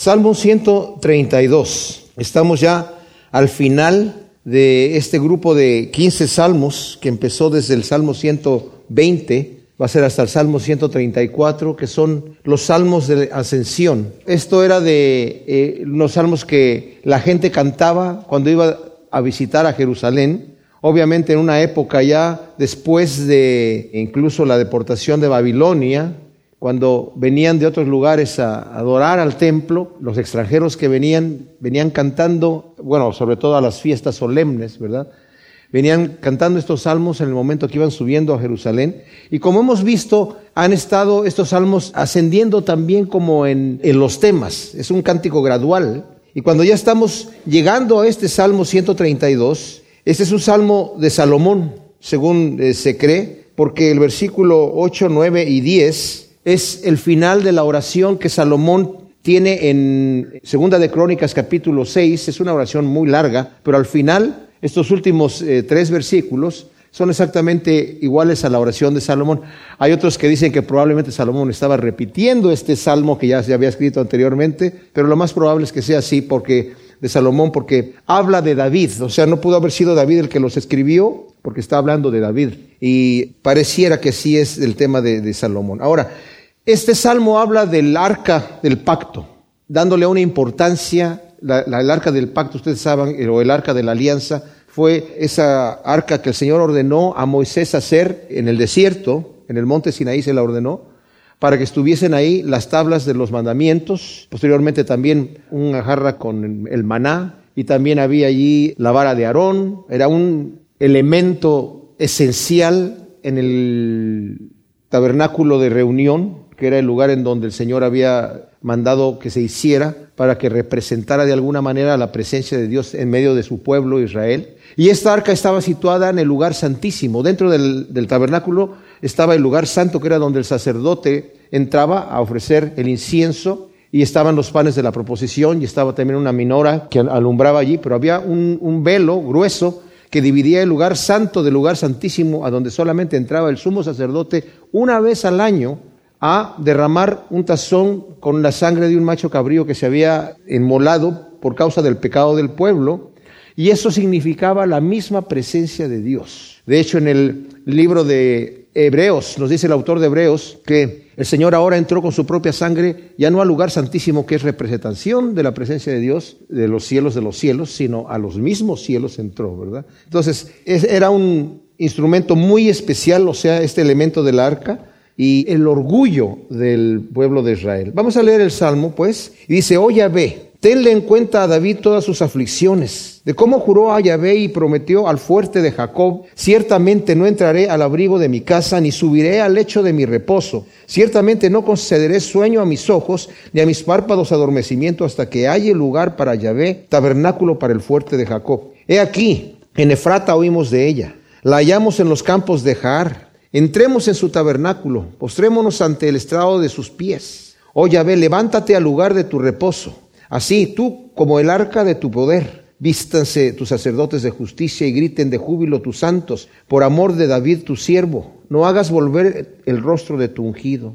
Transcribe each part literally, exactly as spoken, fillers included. Salmo ciento treinta y dos. Estamos ya al final de este grupo de quince salmos que empezó desde el Salmo ciento veinte. Va a ser hasta el Salmo ciento treinta y cuatro, que son los salmos de ascensión. Esto era de eh, los salmos que la gente cantaba cuando iba a visitar a Jerusalén. Obviamente en una época ya después de incluso la deportación de Babilonia, cuando venían de otros lugares a adorar al templo, los extranjeros que venían, venían cantando, bueno, sobre todo a las fiestas solemnes, ¿verdad?, venían cantando estos salmos en el momento que iban subiendo a Jerusalén. Y como hemos visto, han estado estos salmos ascendiendo también como en, en los temas. Es un cántico gradual. Y cuando ya estamos llegando a este Salmo ciento treinta y dos, este es un salmo de Salomón, según eh, se cree, porque el versículo ocho, nueve y diez es el final de la oración que Salomón tiene en Segunda de Crónicas, capítulo seis. Es una oración muy larga, pero al final... Estos últimos eh, tres versículos son exactamente iguales a la oración de Salomón. Hay otros que dicen que probablemente Salomón estaba repitiendo este salmo que ya se había escrito anteriormente, pero lo más probable es que sea así, porque de Salomón, porque habla de David. O sea, no pudo haber sido David el que los escribió, porque está hablando de David. Y pareciera que sí es el tema de, de Salomón. Ahora, este salmo habla del arca del pacto, dándole una importancia. La, la, el arca del pacto, ustedes saben, o el arca de la alianza, fue esa arca que el Señor ordenó a Moisés hacer en el desierto, en el monte Sinaí se la ordenó, para que estuviesen ahí las tablas de los mandamientos, posteriormente también una jarra con el maná, y también había allí la vara de Aarón. Era un elemento esencial en el tabernáculo de reunión, que era el lugar en donde el Señor había mandado que se hiciera para que representara de alguna manera la presencia de Dios en medio de su pueblo Israel. Y esta arca estaba situada en el lugar santísimo. Dentro del, del tabernáculo estaba el lugar santo, que era donde el sacerdote entraba a ofrecer el incienso, y estaban los panes de la proposición, y estaba también una minora que alumbraba allí, pero había un, un velo grueso que dividía el lugar santo del lugar santísimo, a donde solamente entraba el sumo sacerdote una vez al año a derramar un tazón con la sangre de un macho cabrío que se había inmolado por causa del pecado del pueblo, y eso significaba la misma presencia de Dios. De hecho, en el libro de Hebreos, nos dice el autor de Hebreos que el Señor ahora entró con su propia sangre, ya no al lugar santísimo, que es representación de la presencia de Dios, de los cielos de los cielos, sino a los mismos cielos entró, ¿verdad? Entonces, era un instrumento muy especial, o sea, este elemento del arca, y el orgullo del pueblo de Israel. Vamos a leer el Salmo, pues, y dice: «Oh Yahvé, tenle en cuenta a David todas sus aflicciones, de cómo juró a Yahvé y prometió al fuerte de Jacob: ciertamente no entraré al abrigo de mi casa, ni subiré al lecho de mi reposo. Ciertamente no concederé sueño a mis ojos, ni a mis párpados adormecimiento, hasta que halle lugar para Yahvé, tabernáculo para el fuerte de Jacob. He aquí, en Efrata oímos de ella, la hallamos en los campos de Jaar. Entremos en su tabernáculo, postrémonos ante el estrado de sus pies. Oh Yahvé, levántate al lugar de tu reposo. Así tú, como el arca de tu poder, vístanse tus sacerdotes de justicia y griten de júbilo tus santos, por amor de David tu siervo. No hagas volver el rostro de tu ungido.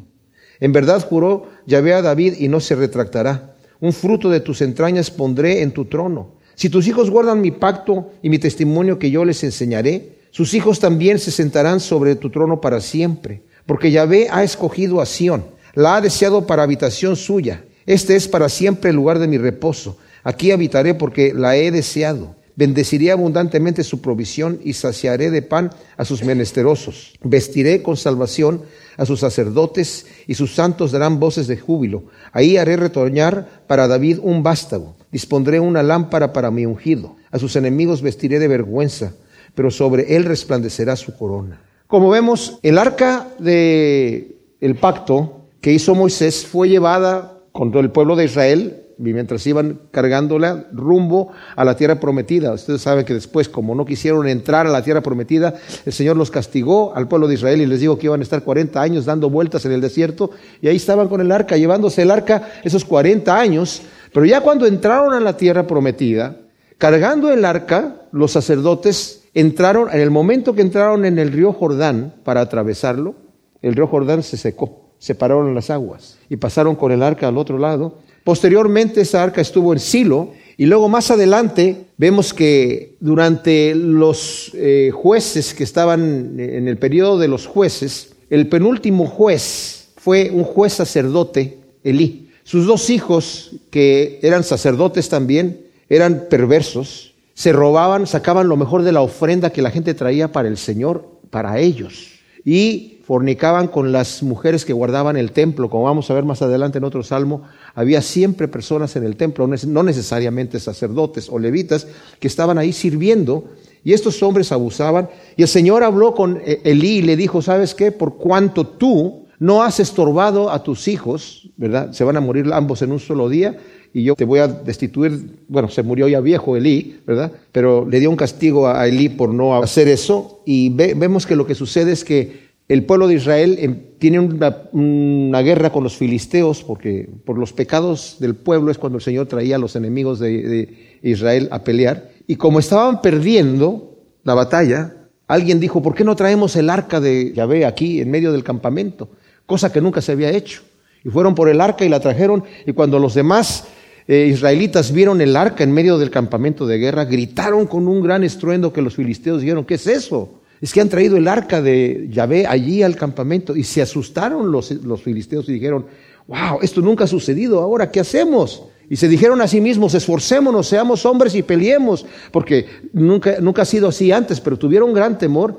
En verdad juró Yahvé a David y no se retractará. Un fruto de tus entrañas pondré en tu trono. Si tus hijos guardan mi pacto y mi testimonio que yo les enseñaré, sus hijos también se sentarán sobre tu trono para siempre, porque Yahvé ha escogido a Sion, la ha deseado para habitación suya. Este es para siempre el lugar de mi reposo. Aquí habitaré porque la he deseado. Bendeciré abundantemente su provisión y saciaré de pan a sus menesterosos. Vestiré con salvación a sus sacerdotes y sus santos darán voces de júbilo. Ahí haré retoñar para David un vástago. Dispondré una lámpara para mi ungido. A sus enemigos vestiré de vergüenza, pero sobre él resplandecerá su corona». Como vemos, el arca del pacto que hizo Moisés fue llevada con el pueblo de Israel, mientras iban cargándola rumbo a la tierra prometida. Ustedes saben que después, como no quisieron entrar a la tierra prometida, el Señor los castigó al pueblo de Israel y les dijo que iban a estar cuarenta años dando vueltas en el desierto, y ahí estaban con el arca, llevándose el arca esos cuarenta años. Pero ya cuando entraron a la tierra prometida, cargando el arca, los sacerdotes entraron, en el momento que entraron en el río Jordán para atravesarlo, el río Jordán se secó, se pararon las aguas y pasaron con el arca al otro lado, Posteriormente esa arca estuvo en Silo y luego más adelante vemos que durante los eh, jueces que estaban en el periodo de los jueces, el penúltimo juez fue un juez sacerdote, Elí. Sus dos hijos, que eran sacerdotes también, eran perversos, se robaban, sacaban lo mejor de la ofrenda que la gente traía para el Señor, para ellos, y fornicaban con las mujeres que guardaban el templo. Como vamos a ver más adelante en otro salmo, había siempre personas en el templo, no necesariamente sacerdotes o levitas, que estaban ahí sirviendo, y estos hombres abusaban. Y el Señor habló con Elí y le dijo, ¿sabes qué? Por cuanto tú no has estorbado a tus hijos, ¿verdad? Se van a morir ambos en un solo día, y yo te voy a destituir. Bueno, se murió ya viejo Elí, ¿verdad? Pero le dio un castigo a Elí por no hacer eso. Y ve, vemos que lo que sucede es que el pueblo de Israel tiene una, una guerra con los filisteos, porque por los pecados del pueblo es cuando el Señor traía a los enemigos de, de Israel a pelear. Y como estaban perdiendo la batalla, alguien dijo, ¿por qué no traemos el arca de Yahvé aquí en medio del campamento? Cosa que nunca se había hecho. Y fueron por el arca y la trajeron, y cuando los demás Eh, israelitas vieron el arca en medio del campamento de guerra, gritaron con un gran estruendo que los filisteos dijeron, ¿qué es eso? Es que han traído el arca de Yahvé allí al campamento. Y se asustaron los, los filisteos y dijeron, wow, esto nunca ha sucedido, ahora ¿qué hacemos? Y se dijeron a sí mismos, esforcémonos, seamos hombres y peleemos, porque nunca, nunca ha sido así antes. Pero tuvieron gran temor,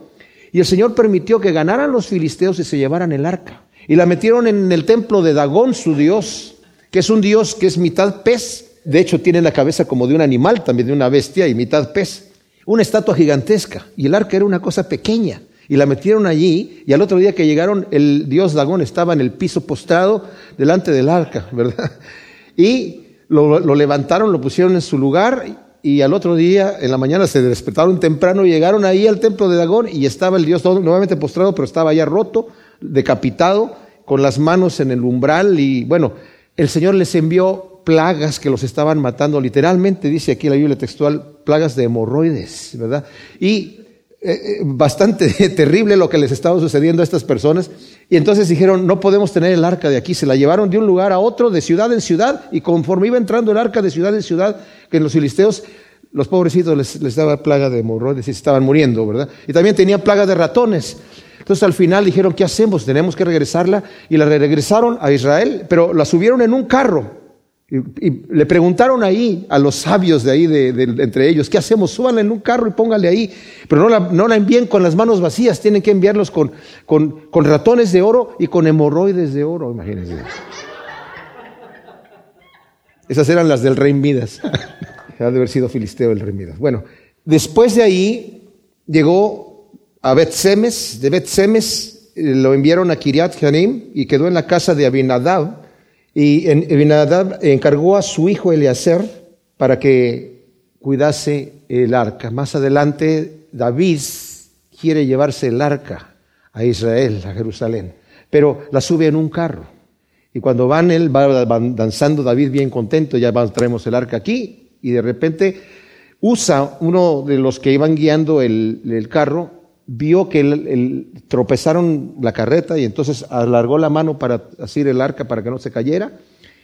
y el Señor permitió que ganaran los filisteos y se llevaran el arca, y la metieron en el templo de Dagón, su dios, que es un dios que es mitad pez. De hecho, tiene la cabeza como de un animal, también de una bestia, y mitad pez. Una estatua gigantesca, y el arca era una cosa pequeña, y la metieron allí, y al otro día que llegaron, el dios Dagón estaba en el piso postrado delante del arca, ¿verdad? Y lo, lo levantaron, lo pusieron en su lugar, y al otro día, en la mañana, se despertaron temprano, y llegaron ahí al templo de Dagón, y estaba el dios Dagón nuevamente postrado, pero estaba ya roto, decapitado, con las manos en el umbral. Y bueno, el Señor les envió plagas que los estaban matando. Literalmente dice aquí la Biblia textual, plagas de hemorroides, ¿verdad? Y eh, bastante terrible lo que les estaba sucediendo a estas personas. Y entonces dijeron, no podemos tener el arca de aquí. Se la llevaron de un lugar a otro, de ciudad en ciudad. Y conforme iba entrando el arca de ciudad en ciudad, que en los filisteos, los pobrecitos les, les daba plaga de hemorroides y se estaban muriendo, ¿verdad? Y también tenía plaga de ratones. Entonces al final dijeron, ¿qué hacemos? Tenemos que regresarla, y la regresaron a Israel, pero la subieron en un carro, y, y le preguntaron ahí a los sabios de ahí, de, de, de, entre ellos, ¿qué hacemos? Súbanla en un carro y pónganle ahí, pero no la, no la envíen con las manos vacías, tienen que enviarlos con, con, con ratones de oro y con hemorroides de oro, imagínense. Esas eran las del rey Midas, ha de haber sido filisteo el rey Midas. Bueno, después de ahí llegó a Bet-Semes. De Bet-Semes lo enviaron a Quiriat-jearim y quedó en la casa de Abinadab. Y Abinadab encargó a su hijo Eleazar para que cuidase el arca. Más adelante, David quiere llevarse el arca a Israel, a Jerusalén, pero la sube en un carro. Y cuando van, él va danzando, David bien contento, ya va, traemos el arca aquí. Y de repente, Usa, uno de los que iban guiando el, el carro, vio que el, el, tropezaron la carreta, y entonces alargó la mano para asir el arca para que no se cayera,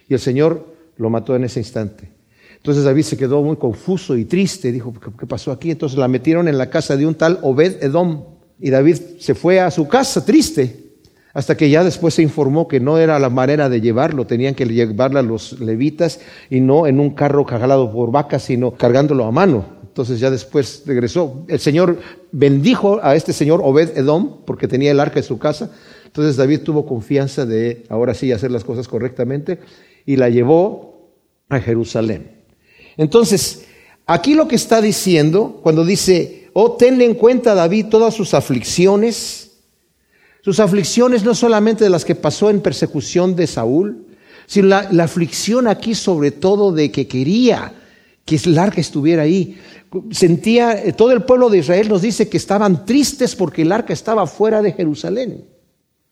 y el Señor lo mató en ese instante. Entonces David se quedó muy confuso y triste, dijo, ¿qué pasó aquí? Entonces la metieron en la casa de un tal Obed Edom, y David se fue a su casa triste, hasta que ya después se informó que no era la manera de llevarlo, tenían que llevarlo a los levitas, y no en un carro cargado por vacas, sino cargándolo a mano. Entonces ya después regresó. El Señor bendijo a este señor Obed Edom porque tenía el arca en su casa. Entonces David tuvo confianza de ahora sí hacer las cosas correctamente y la llevó a Jerusalén. Entonces, aquí lo que está diciendo cuando dice, oh, tenle en cuenta David todas sus aflicciones. Sus aflicciones no solamente de las que pasó en persecución de Saúl, sino la, la aflicción aquí sobre todo de que quería que el arca estuviera ahí. Sentía, todo el pueblo de Israel nos dice que estaban tristes porque el arca estaba fuera de Jerusalén.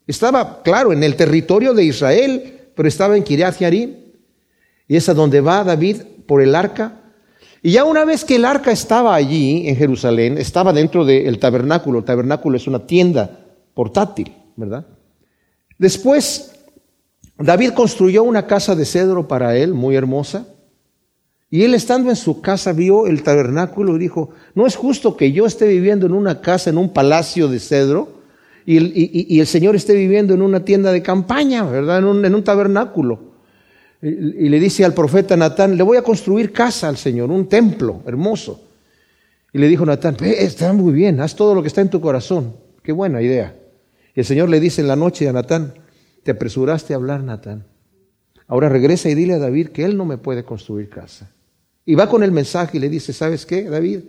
Estaba, claro, en el territorio de Israel, pero estaba en Quiriat-jearim, y es a donde va David por el arca. Y ya una vez que el arca estaba allí en Jerusalén, estaba dentro del tabernáculo. El tabernáculo es una tienda portátil, ¿verdad? Después David construyó una casa de cedro para él, muy hermosa. Y él, estando en su casa, vio el tabernáculo y dijo: no es justo que yo esté viviendo en una casa, en un palacio de cedro, y el, y, y el Señor esté viviendo en una tienda de campaña, ¿verdad? En un, en un tabernáculo. Y, y le dice al profeta Natán: le voy a construir casa al Señor, un templo hermoso. Y le dijo Natán: está muy bien, haz todo lo que está en tu corazón. Qué buena idea. Y el Señor le dice en la noche a Natán: te apresuraste a hablar, Natán. Ahora regresa y dile a David que él no me puede construir casa. Y va con el mensaje y le dice: ¿sabes qué, David?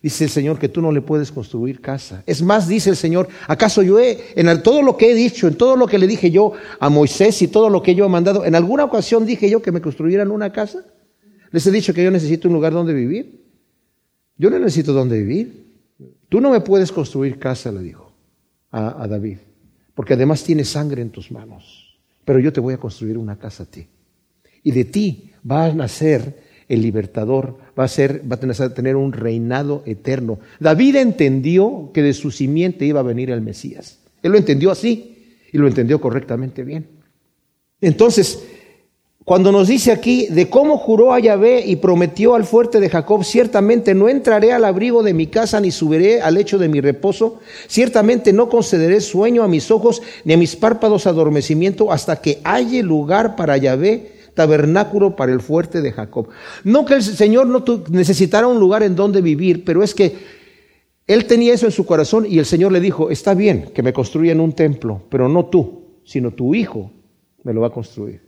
Dice el Señor que tú no le puedes construir casa. Es más, dice el Señor: ¿acaso yo he, en todo lo que he dicho, en todo lo que le dije yo a Moisés y todo lo que yo he mandado, en alguna ocasión dije yo que me construyeran una casa? ¿Les he dicho que yo necesito un lugar donde vivir? Yo no necesito donde vivir. Tú no me puedes construir casa, le dijo a, a David, porque además tienes sangre en tus manos. Pero yo te voy a construir una casa a ti. Y de ti va a nacer el libertador, va a, ser, va a tener un reinado eterno. David entendió que de su simiente iba a venir el Mesías. Él lo entendió así y lo entendió correctamente bien. Entonces, cuando nos dice aquí de cómo juró a Yahvé y prometió al fuerte de Jacob: ciertamente no entraré al abrigo de mi casa ni subiré al lecho de mi reposo, ciertamente no concederé sueño a mis ojos ni a mis párpados adormecimiento hasta que halle lugar para Yahvé, tabernáculo para el fuerte de Jacob. No que el Señor no necesitara un lugar en donde vivir, pero es que él tenía eso en su corazón y el Señor le dijo: está bien que me construyan un templo, pero no tú, sino tu hijo me lo va a construir.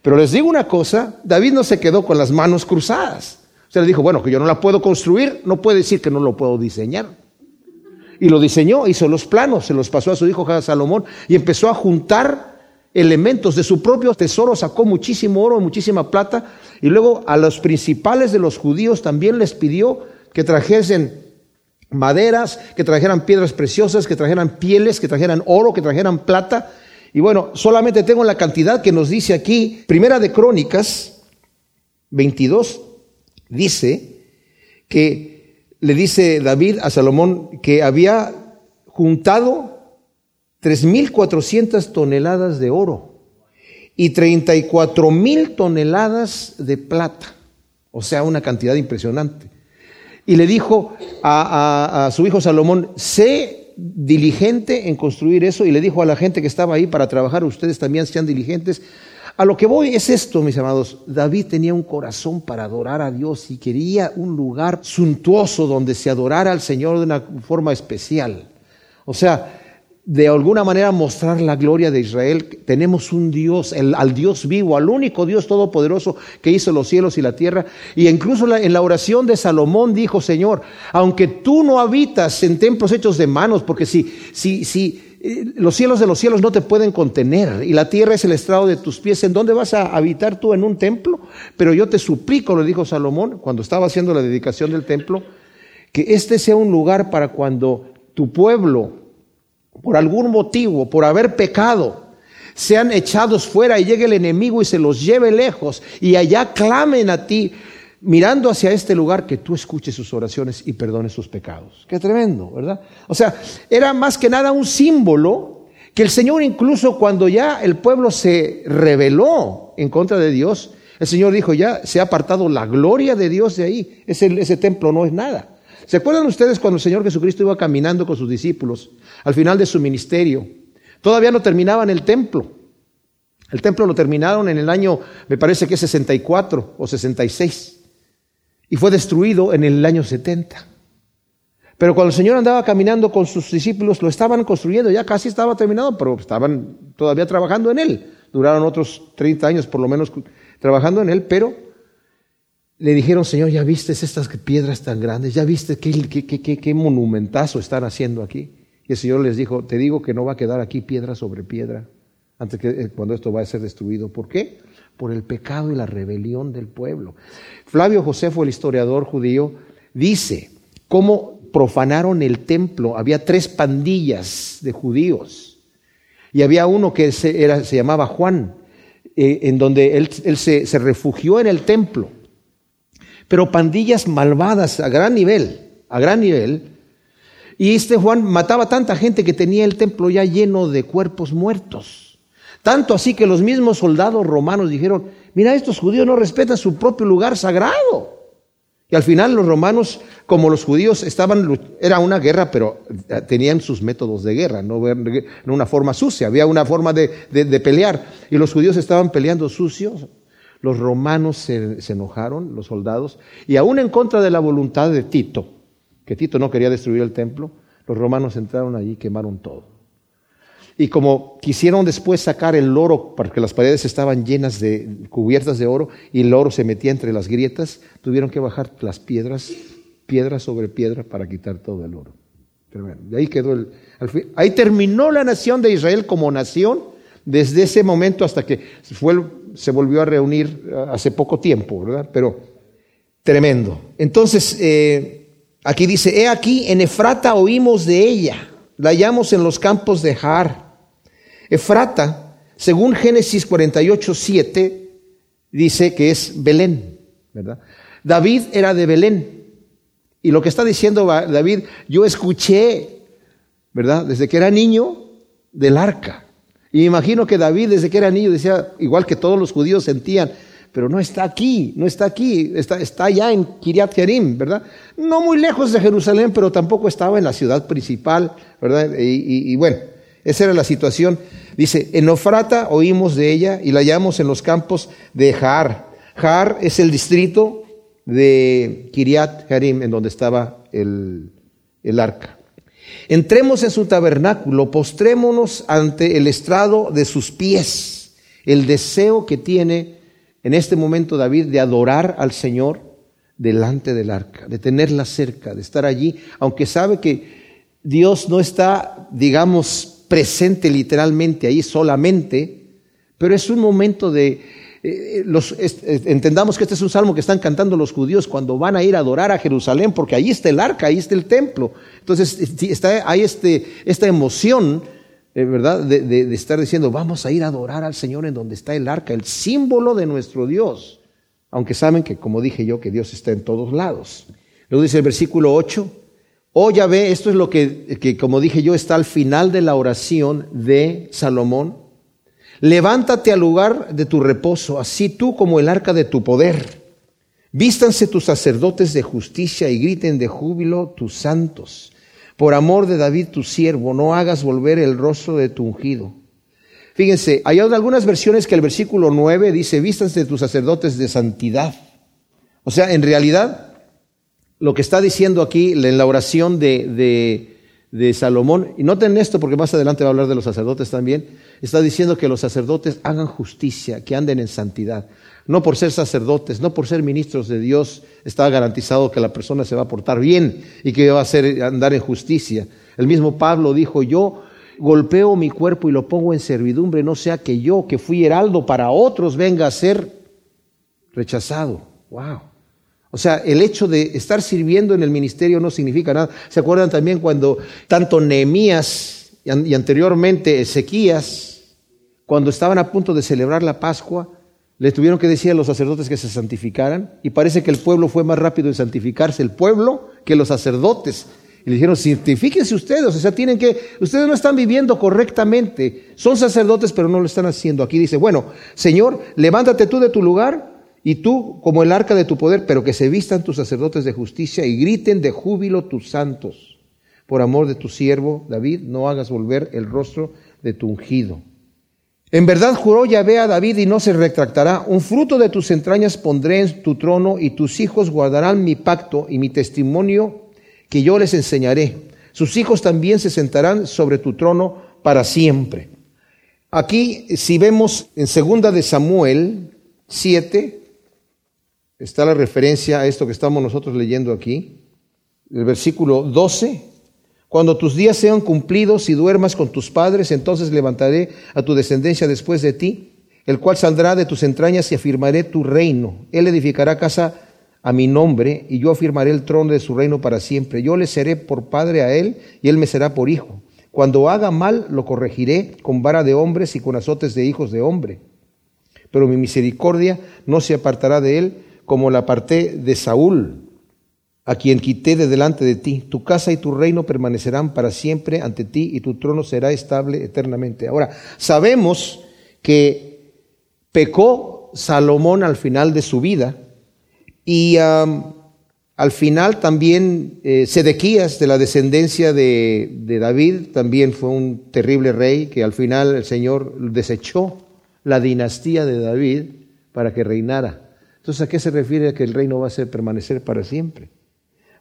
Pero les digo una cosa, David no se quedó con las manos cruzadas. O sea, le dijo: bueno, que yo no la puedo construir, no puede decir que no lo puedo diseñar. Y lo diseñó, hizo los planos, se los pasó a su hijo Salomón y empezó a juntar elementos de su propio tesoro, sacó muchísimo oro, muchísima plata, y luego a los principales de los judíos también les pidió que trajesen maderas, que trajeran piedras preciosas, que trajeran pieles, que trajeran oro, que trajeran plata. Y bueno, solamente tengo la cantidad que nos dice aquí. Primera de Crónicas veintidós dice que le dice David a Salomón que había juntado tres mil cuatrocientas toneladas de oro y treinta y cuatro mil toneladas de plata. O sea, una cantidad impresionante. Y le dijo a, a, a su hijo Salomón: sé diligente en construir eso. Y le dijo a la gente que estaba ahí para trabajar: ustedes también sean diligentes. A lo que voy es esto, mis amados. David tenía un corazón para adorar a Dios y quería un lugar suntuoso donde se adorara al Señor de una forma especial. O sea, de alguna manera mostrar la gloria de Israel. Tenemos un Dios, el, al Dios vivo, al único Dios todopoderoso que hizo los cielos y la tierra. Y incluso la, en la oración de Salomón dijo: Señor, aunque tú no habitas en templos hechos de manos, porque si, si, si eh, los cielos de los cielos no te pueden contener y la tierra es el estrado de tus pies, ¿en dónde vas a habitar tú? ¿En un templo? Pero yo te suplico, le dijo Salomón cuando estaba haciendo la dedicación del templo, que este sea un lugar para cuando tu pueblo, por algún motivo, por haber pecado, sean echados fuera y llegue el enemigo y se los lleve lejos, y allá clamen a ti, mirando hacia este lugar, que tú escuches sus oraciones y perdones sus pecados. Qué tremendo, ¿verdad? O sea, era más que nada un símbolo que el Señor, incluso cuando ya el pueblo se rebeló en contra de Dios, el Señor dijo: ya se ha apartado la gloria de Dios de ahí, ese, ese templo no es nada. ¿Se acuerdan ustedes cuando el Señor Jesucristo iba caminando con sus discípulos al final de su ministerio? Todavía no terminaban el templo. El templo lo terminaron en el año, me parece que sesenta y cuatro o sesenta y seis. Y fue destruido en el año setenta. Pero cuando el Señor andaba caminando con sus discípulos, lo estaban construyendo, ya casi estaba terminado, pero estaban todavía trabajando en él. Duraron otros treinta años por lo menos trabajando en él, pero le dijeron: Señor, ¿ya viste estas piedras tan grandes? ¿Ya viste qué, qué, qué, qué, qué monumentazo están haciendo aquí? Y el Señor les dijo: te digo que no va a quedar aquí piedra sobre piedra antes que cuando esto va a ser destruido. ¿Por qué? Por el pecado y la rebelión del pueblo. Flavio Josefo, el historiador judío, dice cómo profanaron el templo. Había tres pandillas de judíos y había uno que se, era, se llamaba Juan, eh, en donde él, él se, se refugió en el templo. Pero pandillas malvadas a gran nivel, a gran nivel. Y este Juan mataba tanta gente que tenía el templo ya lleno de cuerpos muertos. Tanto así que los mismos soldados romanos dijeron, mira, estos judíos no respetan su propio lugar sagrado. Y al final los romanos, como los judíos, estaban, era una guerra, pero tenían sus métodos de guerra, no era una forma sucia, había una forma de, de, de pelear. Y los judíos estaban peleando sucios. Los romanos se, se enojaron, los soldados, y aún en contra de la voluntad de Tito, que Tito no quería destruir el templo, los romanos entraron allí y quemaron todo. Y como quisieron después sacar el oro, porque las paredes estaban llenas de cubiertas de oro y el oro se metía entre las grietas, tuvieron que bajar las piedras, piedra sobre piedra, para quitar todo el oro. Pero bueno, de ahí quedó el, al fin, ahí terminó la nación de Israel como nación desde ese momento hasta que fue, se volvió a reunir hace poco tiempo, ¿verdad? Pero tremendo. Entonces, eh, aquí dice, he aquí, en Efrata oímos de ella. La hallamos en los campos de Jaar. Efrata, según Génesis cuarenta y ocho, siete, dice que es Belén, ¿verdad? David era de Belén. Y lo que está diciendo David, yo escuché, ¿verdad? Desde que era niño, del arca. Y me imagino que David, desde que era niño, decía, igual que todos los judíos sentían, pero no está aquí, no está aquí, está, está allá en Quiriat-jearim, ¿verdad? No muy lejos de Jerusalén, pero tampoco estaba en la ciudad principal, ¿verdad? Y, y, y bueno, esa era la situación. Dice, en Efrata oímos de ella y la hallamos en los campos de Jaar. Jaar es el distrito de Quiriat-jearim, en donde estaba el, el arca. Entremos en su tabernáculo, postrémonos ante el estrado de sus pies. El deseo que tiene en este momento David de adorar al Señor delante del arca, de tenerla cerca, de estar allí, aunque sabe que Dios no está, digamos, presente literalmente ahí solamente, pero es un momento de, eh, los, es, entendamos que este es un salmo que están cantando los judíos cuando van a ir a adorar a Jerusalén, porque ahí está el arca, ahí está el templo. Entonces está, hay este, esta emoción, ¿verdad? De, de, de estar diciendo, vamos a ir a adorar al Señor en donde está el arca, el símbolo de nuestro Dios. Aunque saben que, como dije yo, que Dios está en todos lados. Luego dice el versículo ocho, oh Yahvé, esto es lo que, que, como dije yo, está al final de la oración de Salomón. Levántate al lugar de tu reposo, así tú como el arca de tu poder. Vístanse tus sacerdotes de justicia y griten de júbilo tus santos. Por amor de David tu siervo, no hagas volver el rostro de tu ungido. Fíjense, hay algunas versiones que el versículo nueve dice, vístanse tus sacerdotes de santidad. O sea, en realidad, lo que está diciendo aquí en la oración de, de, de Salomón, y noten esto porque más adelante va a hablar de los sacerdotes también, está diciendo que los sacerdotes hagan justicia, que anden en santidad. No por ser sacerdotes, no por ser ministros de Dios está garantizado que la persona se va a portar bien y que va a hacer andar en justicia. El mismo Pablo dijo, yo golpeo mi cuerpo y lo pongo en servidumbre, no sea que yo, que fui heraldo para otros, venga a ser rechazado. Wow. O sea, el hecho de estar sirviendo en el ministerio no significa nada. ¿Se acuerdan también cuando tanto Nehemías y anteriormente Ezequías, cuando estaban a punto de celebrar la Pascua, le tuvieron que decir a los sacerdotes que se santificaran, y parece que el pueblo fue más rápido en santificarse, el pueblo, que los sacerdotes. Y le dijeron, santifíquense ustedes, o sea, tienen que, ustedes no están viviendo correctamente, son sacerdotes, pero no lo están haciendo. Aquí dice, bueno, Señor, levántate tú de tu lugar, y tú como el arca de tu poder, pero que se vistan tus sacerdotes de justicia y griten de júbilo tus santos. Por amor de tu siervo, David, no hagas volver el rostro de tu ungido. En verdad juró Yahvé a David y no se retractará. Un fruto de tus entrañas pondré en tu trono y tus hijos guardarán mi pacto y mi testimonio que yo les enseñaré. Sus hijos también se sentarán sobre tu trono para siempre. Aquí, si vemos en segunda de Samuel siete, está la referencia a esto que estamos nosotros leyendo aquí. El versículo doce. Cuando tus días sean cumplidos y duermas con tus padres, entonces levantaré a tu descendencia después de ti, el cual saldrá de tus entrañas y afirmaré tu reino. Él edificará casa a mi nombre y yo afirmaré el trono de su reino para siempre. Yo le seré por padre a él y él me será por hijo. Cuando haga mal lo corregiré con vara de hombres y con azotes de hijos de hombre. Pero mi misericordia no se apartará de él como la aparté de Saúl, a quien quité de delante de ti. Tu casa y tu reino permanecerán para siempre ante ti y tu trono será estable eternamente. Ahora, sabemos que pecó Salomón al final de su vida, y um, al final también eh, Sedequías, de la descendencia de, de David, también fue un terrible rey que al final el Señor desechó la dinastía de David para que reinara. Entonces, ¿a qué se refiere que el reino va a ser, permanecer para siempre?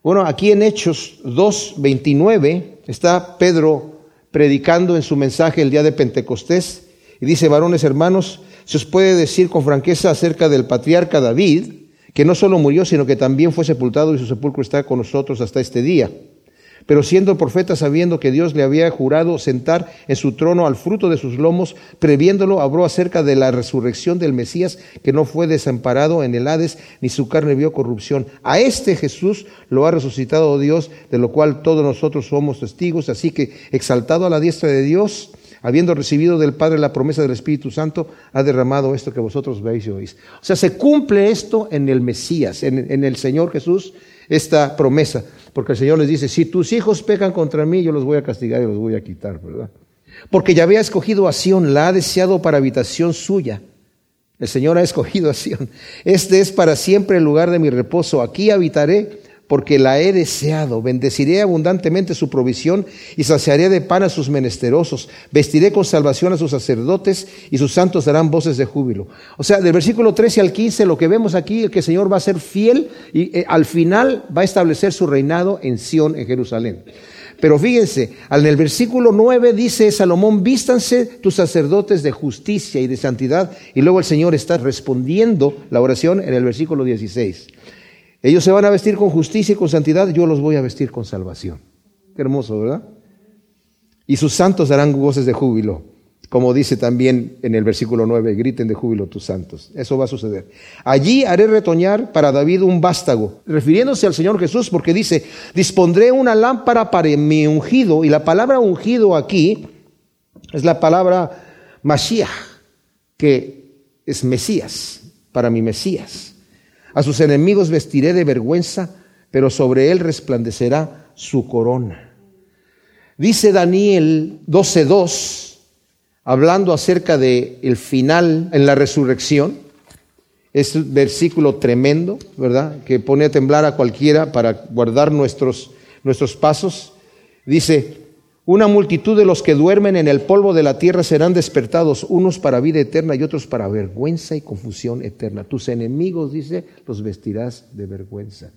Bueno, aquí en Hechos dos veintinueve está Pedro predicando en su mensaje el día de Pentecostés y dice: varones hermanos, se os puede decir con franqueza acerca del patriarca David, que no solo murió, sino que también fue sepultado y su sepulcro está con nosotros hasta este día. Pero siendo profeta, sabiendo que Dios le había jurado sentar en su trono al fruto de sus lomos, previéndolo, habló acerca de la resurrección del Mesías, que no fue desamparado en el Hades, ni su carne vio corrupción. A este Jesús lo ha resucitado Dios, de lo cual todos nosotros somos testigos. Así que, exaltado a la diestra de Dios, habiendo recibido del Padre la promesa del Espíritu Santo, ha derramado esto que vosotros veis y oís. O sea, se cumple esto en el Mesías, en, en el Señor Jesús, esta promesa. Porque el Señor les dice: si tus hijos pecan contra mí, yo los voy a castigar y los voy a quitar, ¿verdad? Porque Yahvé ha escogido a Sion, la ha deseado para habitación suya. El Señor ha escogido a Sion. Este es para siempre el lugar de mi reposo. Aquí habitaré, porque la he deseado. Bendeciré abundantemente su provisión y saciaré de pan a sus menesterosos. Vestiré con salvación a sus sacerdotes y sus santos darán voces de júbilo. O sea, del versículo trece al quince, lo que vemos aquí es que el Señor va a ser fiel y eh, al final va a establecer su reinado en Sion, en Jerusalén. Pero fíjense, en el versículo nueve dice Salomón: vístanse tus sacerdotes de justicia y de santidad. Y luego el Señor está respondiendo la oración en el versículo dieciséis. Ellos se van a vestir con justicia y con santidad, yo los voy a vestir con salvación. Qué hermoso, ¿verdad? Y sus santos darán voces de júbilo, como dice también en el versículo nueve, griten de júbilo tus santos. Eso va a suceder. Allí haré retoñar para David un vástago, refiriéndose al Señor Jesús, porque dice: dispondré una lámpara para mi ungido, y la palabra ungido aquí es la palabra Mashiach, que es Mesías, para mi Mesías. A sus enemigos vestiré de vergüenza, pero sobre él resplandecerá su corona. Dice Daniel doce dos, hablando acerca del final en la resurrección. Es un versículo tremendo, ¿verdad? Que pone a temblar a cualquiera para guardar nuestros, nuestros pasos. Dice: una multitud de los que duermen en el polvo de la tierra serán despertados, unos para vida eterna y otros para vergüenza y confusión eterna. Tus enemigos, dice, los vestirás de vergüenza.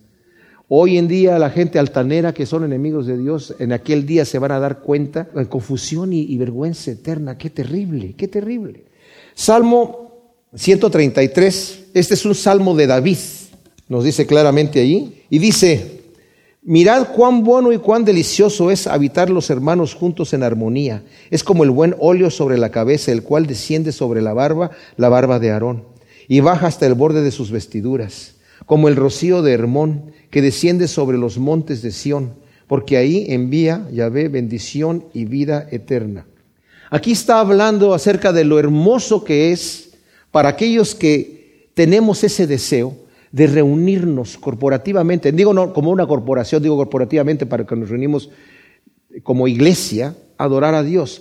Hoy en día la gente altanera que son enemigos de Dios, en aquel día se van a dar cuenta de confusión y, y vergüenza eterna. ¡Qué terrible, qué terrible! Salmo ciento treinta y tres, este es un salmo de David, nos dice claramente allí, y dice: mirad cuán bueno y cuán delicioso es habitar los hermanos juntos en armonía. Es como el buen óleo sobre la cabeza, el cual desciende sobre la barba, la barba de Aarón, y baja hasta el borde de sus vestiduras, como el rocío de Hermón, que desciende sobre los montes de Sion, porque ahí envía Yahvé bendición y vida eterna. Aquí está hablando acerca de lo hermoso que es para aquellos que tenemos ese deseo de reunirnos corporativamente. Digo no como una corporación, digo corporativamente, para que nos reunimos como iglesia a adorar a Dios.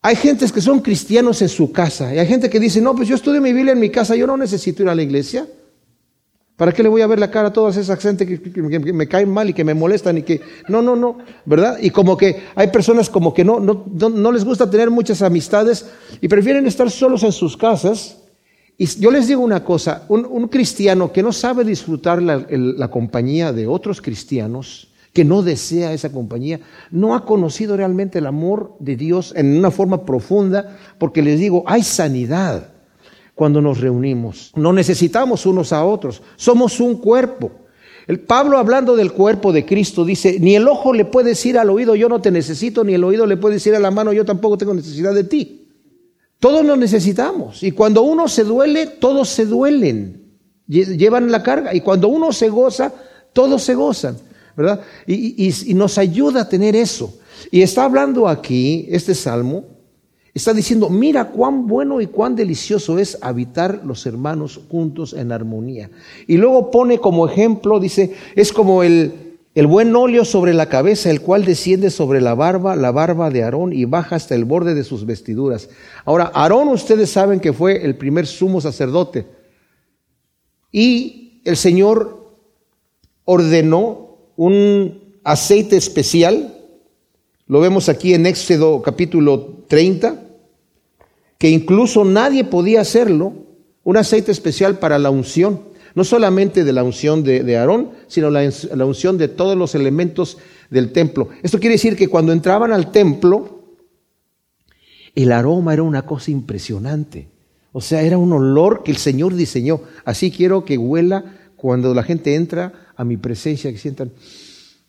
Hay gentes que son cristianos en su casa, y hay gente que dice: no, pues yo estudio mi Biblia en mi casa, yo no necesito ir a la iglesia. ¿Para qué le voy a ver la cara a todas esas gente que, que, que me caen mal y que me molestan y que no, no, no, ¿verdad? Y como que hay personas como que no, no, no, no les gusta tener muchas amistades y prefieren estar solos en sus casas. Y yo les digo una cosa, un, un cristiano que no sabe disfrutar la, el, la compañía de otros cristianos, que no desea esa compañía, no ha conocido realmente el amor de Dios en una forma profunda, porque les digo, hay sanidad cuando nos reunimos. No necesitamos unos a otros, somos un cuerpo. El Pablo, hablando del cuerpo de Cristo, dice: ni el ojo le puede decir al oído, yo no te necesito, ni el oído le puede decir a la mano, yo tampoco tengo necesidad de ti. Todos nos necesitamos, y cuando uno se duele, todos se duelen, llevan la carga, y cuando uno se goza, todos se gozan, ¿verdad? Y, y, y nos ayuda a tener eso. Y está hablando aquí, este salmo, está diciendo: mira cuán bueno y cuán delicioso es habitar los hermanos juntos en armonía. Y luego pone como ejemplo, dice, es como el, El buen óleo sobre la cabeza, el cual desciende sobre la barba, la barba de Aarón, y baja hasta el borde de sus vestiduras. Ahora, Aarón, ustedes saben que fue el primer sumo sacerdote. Y el Señor ordenó un aceite especial. Lo vemos aquí en Éxodo capítulo treinta, que incluso nadie podía hacerlo. Un aceite especial para la unción. No solamente de la unción de, de Aarón, sino la, la unción de todos los elementos del templo. Esto quiere decir que cuando entraban al templo, el aroma era una cosa impresionante. O sea, era un olor que el Señor diseñó. Así quiero que huela cuando la gente entra a mi presencia, que sientan,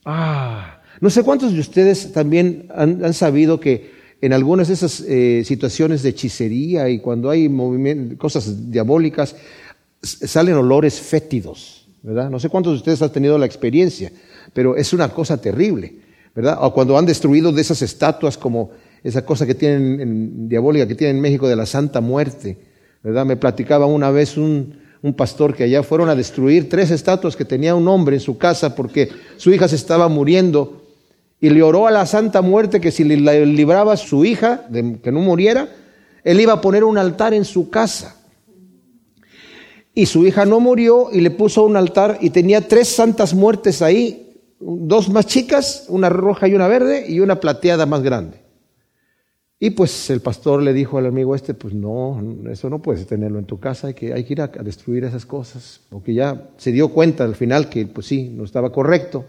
ah, no sé cuántos de ustedes también han, han sabido que en algunas de esas eh, situaciones de hechicería y cuando hay movimientos, cosas diabólicas, salen olores fétidos, ¿verdad? No sé cuántos de ustedes han tenido la experiencia, pero es una cosa terrible, ¿verdad? O cuando han destruido de esas estatuas como esa cosa que tienen en, diabólica que tienen en México de la Santa Muerte, ¿verdad? Me platicaba una vez un, un pastor que allá fueron a destruir tres estatuas que tenía un hombre en su casa porque su hija se estaba muriendo y le oró a la Santa Muerte que si le libraba a su hija de que no muriera, él iba a poner un altar en su casa. Y su hija no murió y le puso un altar y tenía tres santas muertes ahí, dos más chicas, una roja y una verde y una plateada más grande. Y pues el pastor le dijo al amigo este, pues no, eso no puedes tenerlo en tu casa, hay que, hay que ir a, a destruir esas cosas, porque ya se dio cuenta al final que pues sí, no estaba correcto.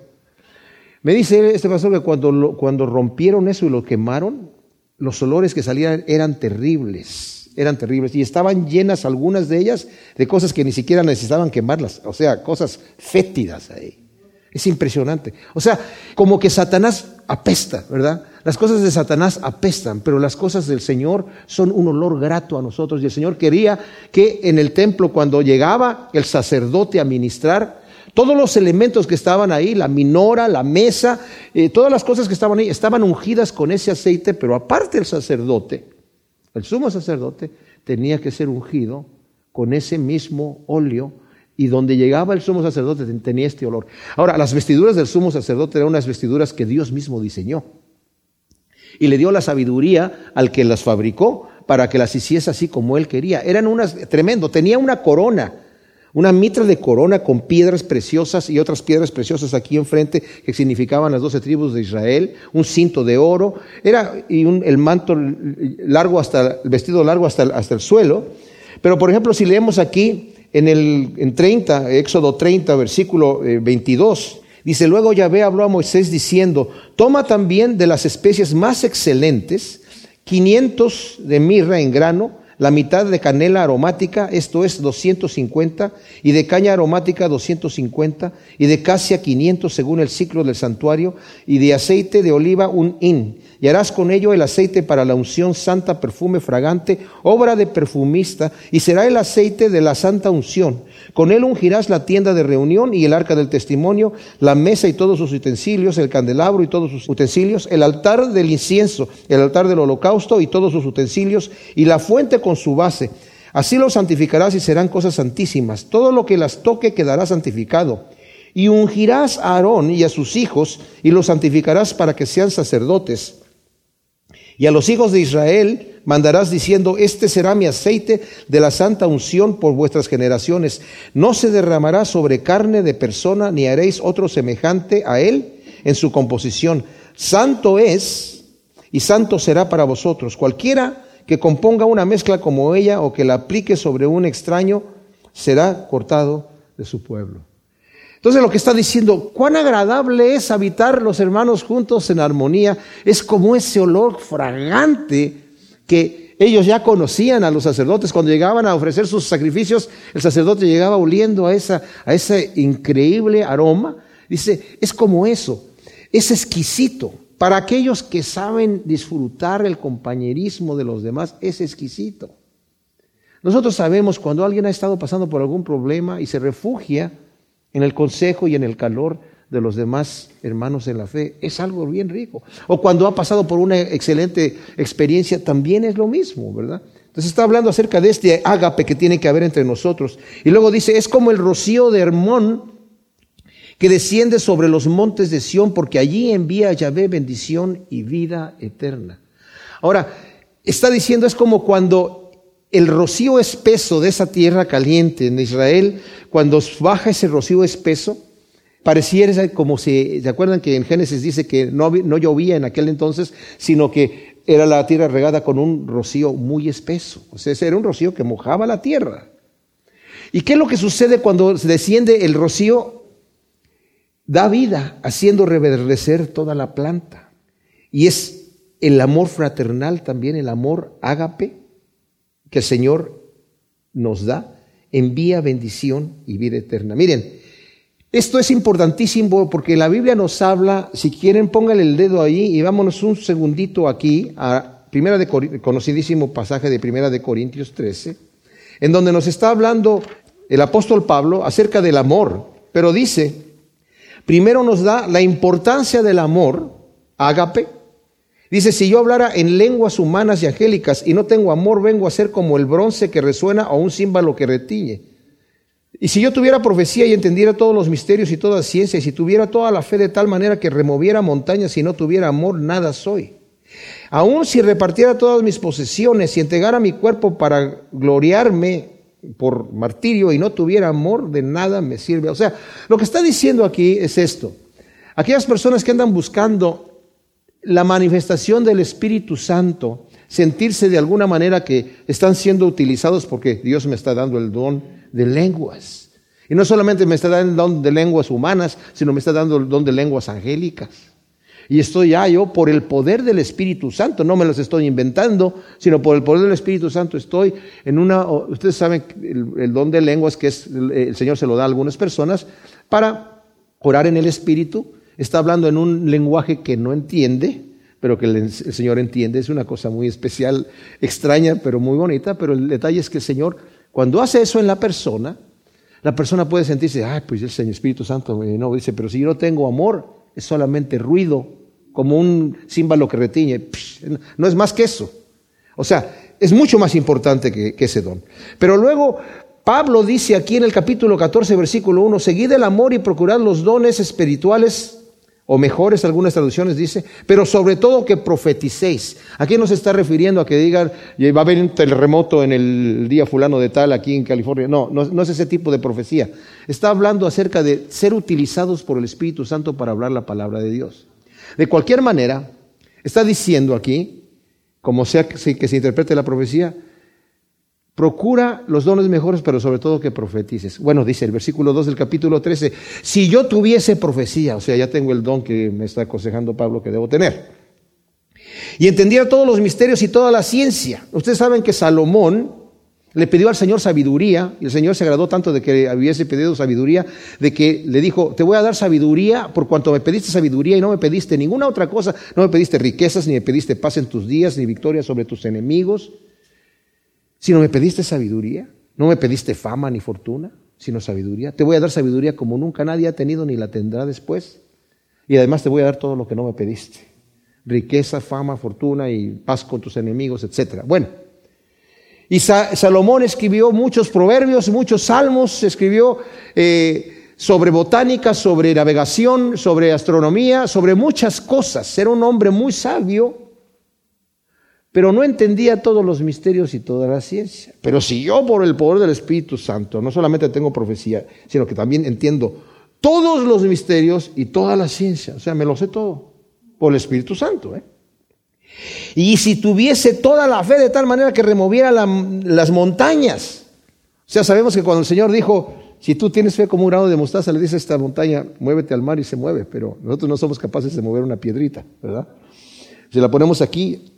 Me dice este pastor que cuando, lo, cuando rompieron eso y lo quemaron, los olores que salían eran terribles. Eran terribles y estaban llenas algunas de ellas de cosas que ni siquiera necesitaban quemarlas, o sea, cosas fétidas ahí. Es impresionante. O sea, como que Satanás apesta, ¿verdad? Las cosas de Satanás apestan, pero las cosas del Señor son un olor grato a nosotros. Y el Señor quería que en el templo, cuando llegaba el sacerdote a ministrar, todos los elementos que estaban ahí, la minora, la mesa, eh, todas las cosas que estaban ahí, estaban ungidas con ese aceite, pero aparte el sacerdote, el sumo sacerdote tenía que ser ungido con ese mismo óleo y donde llegaba el sumo sacerdote tenía este olor. Ahora, las vestiduras del sumo sacerdote eran unas vestiduras que Dios mismo diseñó y le dio la sabiduría al que las fabricó para que las hiciese así como él quería. Eran unas, tremendo, tenía una corona, una mitra de corona con piedras preciosas y otras piedras preciosas aquí enfrente que significaban las doce tribus de Israel, un cinto de oro, era y un, el manto largo hasta el vestido largo hasta, hasta el suelo. Pero por ejemplo, si leemos aquí en el en treinta, Éxodo treinta, versículo veintidós, dice: luego Yahvé habló a Moisés diciendo: toma también de las especies más excelentes, quinientos de mirra en grano, la mitad de canela aromática, esto es doscientos cincuenta, y de caña aromática doscientos cincuenta, y de casia quinientos según el ciclo del santuario, y de aceite de oliva un hin. Y harás con ello el aceite para la unción santa, perfume fragante, obra de perfumista, y será el aceite de la santa unción. Con él ungirás la tienda de reunión y el arca del testimonio, la mesa y todos sus utensilios, el candelabro y todos sus utensilios, el altar del incienso, el altar del holocausto y todos sus utensilios, y la fuente con su base. Así los santificarás y serán cosas santísimas. Todo lo que las toque quedará santificado. Y ungirás a Aarón y a sus hijos y los santificarás para que sean sacerdotes. Y a los hijos de Israel mandarás diciendo: este será mi aceite de la santa unción por vuestras generaciones. No se derramará sobre carne de persona, ni haréis otro semejante a él en su composición. Santo es, y santo será para vosotros. Cualquiera que componga una mezcla como ella o que la aplique sobre un extraño, será cortado de su pueblo. Entonces lo que está diciendo, cuán agradable es habitar los hermanos juntos en armonía, es como ese olor fragante que ellos ya conocían a los sacerdotes. Cuando llegaban a ofrecer sus sacrificios, el sacerdote llegaba oliendo a, esa, a ese increíble aroma. Dice, es como eso, es exquisito. Para aquellos que saben disfrutar el compañerismo de los demás, es exquisito. Nosotros sabemos cuando alguien ha estado pasando por algún problema y se refugia en el consejo y en el calor de los demás hermanos en la fe, es algo bien rico. O cuando ha pasado por una excelente experiencia, también es lo mismo, ¿verdad? Entonces está hablando acerca de este ágape que tiene que haber entre nosotros. Y luego dice, es como el rocío de Hermón que desciende sobre los montes de Sion, porque allí envía a Yahvé bendición y vida eterna. Ahora, está diciendo, es como cuando el rocío espeso de esa tierra caliente en Israel, cuando baja ese rocío espeso, pareciera como si, ¿se acuerdan que en Génesis dice que no, no llovía en aquel entonces, sino que era la tierra regada con un rocío muy espeso? O sea, era un rocío que mojaba la tierra. ¿Y qué es lo que sucede cuando desciende el rocío? Da vida, haciendo reverdecer toda la planta. Y es el amor fraternal también, el amor ágape que el Señor nos da, envía bendición y vida eterna. Miren, esto es importantísimo porque la Biblia nos habla, si quieren pónganle el dedo ahí y vámonos un segundito aquí, a primera de Cor- conocidísimo pasaje de Primera de Corintios trece, en donde nos está hablando el apóstol Pablo acerca del amor, pero dice, primero nos da la importancia del amor, ágape. Dice, si yo hablara en lenguas humanas y angélicas y no tengo amor, vengo a ser como el bronce que resuena o un címbalo que retiñe. Y si yo tuviera profecía y entendiera todos los misterios y toda ciencia, y si tuviera toda la fe de tal manera que removiera montañas y no tuviera amor, nada soy. Aun si repartiera todas mis posesiones y entregara mi cuerpo para gloriarme por martirio y no tuviera amor, de nada me sirve. O sea, lo que está diciendo aquí es esto. Aquellas personas que andan buscando la manifestación del Espíritu Santo, sentirse de alguna manera que están siendo utilizados porque Dios me está dando el don de lenguas. Y no solamente me está dando el don de lenguas humanas, sino me está dando el don de lenguas angélicas. Y estoy ya yo por el poder del Espíritu Santo, no me los estoy inventando, sino por el poder del Espíritu Santo estoy en una, ustedes saben el, el don de lenguas que es, el Señor se lo da a algunas personas para orar en el Espíritu. Está hablando en un lenguaje que no entiende, pero que el, el Señor entiende. Es una cosa muy especial, extraña, pero muy bonita. Pero el detalle es que el Señor, cuando hace eso en la persona, la persona puede sentirse, ay, pues el Señor Espíritu Santo, no, dice, pero si yo no tengo amor, es solamente ruido, como un címbalo que retiñe, no es más que eso. O sea, es mucho más importante que, que ese don. Pero luego, Pablo dice aquí en el capítulo catorce, versículo uno, seguid el amor y procurad los dones espirituales, o mejores, algunas traducciones dice, pero sobre todo que profeticéis. ¿A qué nos está refiriendo? A que digan, va a haber un terremoto en el día fulano de tal aquí en California. No, no, no es ese tipo de profecía. Está hablando acerca de ser utilizados por el Espíritu Santo para hablar la palabra de Dios. De cualquier manera, está diciendo aquí, como sea que se, que se interprete la profecía, procura los dones mejores, pero sobre todo que profetices. Bueno, dice el versículo dos del capítulo trece, si yo tuviese profecía, o sea, ya tengo el don que me está aconsejando Pablo que debo tener, y entendiera todos los misterios y toda la ciencia. Ustedes saben que Salomón le pidió al Señor sabiduría, y el Señor se agradó tanto de que hubiese pedido sabiduría, de que le dijo, te voy a dar sabiduría por cuanto me pediste sabiduría y no me pediste ninguna otra cosa, no me pediste riquezas, ni me pediste paz en tus días, ni victoria sobre tus enemigos, sino me pediste sabiduría, no me pediste fama ni fortuna, sino sabiduría. Te voy a dar sabiduría como nunca nadie ha tenido ni la tendrá después. Y además te voy a dar todo lo que no me pediste. Riqueza, fama, fortuna y paz con tus enemigos, etcétera. Bueno, y Sa- Salomón escribió muchos proverbios, muchos salmos, escribió eh, sobre botánica, sobre navegación, sobre astronomía, sobre muchas cosas. Era un hombre muy sabio, pero no entendía todos los misterios y toda la ciencia. Pero si yo por el poder del Espíritu Santo, no solamente tengo profecía, sino que también entiendo todos los misterios y toda la ciencia. O sea, me lo sé todo por el Espíritu Santo, ¿eh? Y si tuviese toda la fe de tal manera que removiera la, las montañas. O sea, sabemos que cuando el Señor dijo, si tú tienes fe como un grano de mostaza, le dice a esta montaña, muévete al mar y se mueve. Pero nosotros no somos capaces de mover una piedrita, ¿verdad? Si la ponemos aquí,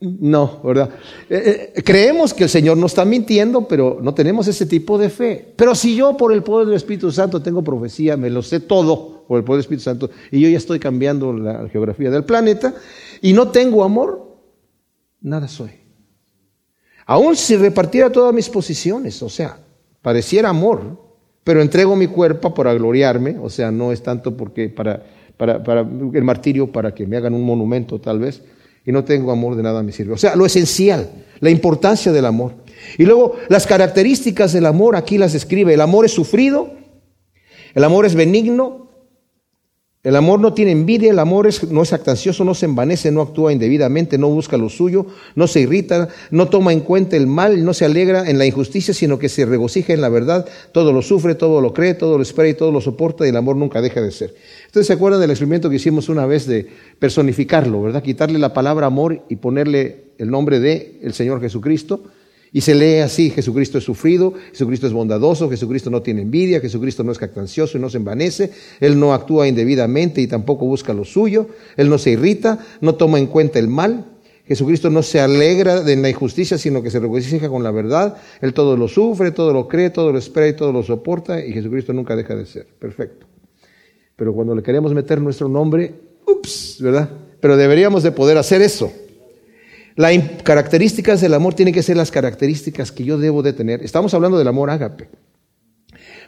no, ¿verdad? Eh, eh, creemos que el Señor nos está mintiendo, pero no tenemos ese tipo de fe. Pero si yo por el poder del Espíritu Santo tengo profecía, me lo sé todo por el poder del Espíritu Santo, y yo ya estoy cambiando la geografía del planeta, y no tengo amor, nada soy. Aún si repartiera todas mis posiciones, o sea, pareciera amor, pero entrego mi cuerpo para gloriarme, o sea, no es tanto porque para, para, para el martirio, para que me hagan un monumento tal vez, y no tengo amor, de nada me sirve. O sea, lo esencial, la importancia del amor. Y luego, las características del amor, aquí las describe. El amor es sufrido, El amor es benigno, el amor no tiene envidia, el amor es, no es jactancioso, no se envanece, no actúa indebidamente, no busca lo suyo, no se irrita, no toma en cuenta el mal, no se alegra en la injusticia, sino que se regocija en la verdad, todo lo sufre, todo lo cree, todo lo espera y todo lo soporta, y el amor nunca deja de ser. Entonces, ¿se acuerdan del experimento que hicimos una vez de personificarlo, verdad? Quitarle la palabra amor y ponerle el nombre de el Señor Jesucristo. Y se lee así: Jesucristo es sufrido, Jesucristo es bondadoso, Jesucristo no tiene envidia, Jesucristo no es jactancioso y no se envanece, Él no actúa indebidamente y tampoco busca lo suyo, Él no se irrita, no toma en cuenta el mal, Jesucristo no se alegra de la injusticia, sino que se regocija con la verdad, Él todo lo sufre, todo lo cree, todo lo espera y todo lo soporta, y Jesucristo nunca deja de ser. Perfecto. Pero cuando le queremos meter nuestro nombre, ups, ¿verdad? Pero deberíamos de poder hacer eso. Las características del amor tienen que ser las características que yo debo de tener. Estamos hablando del amor ágape.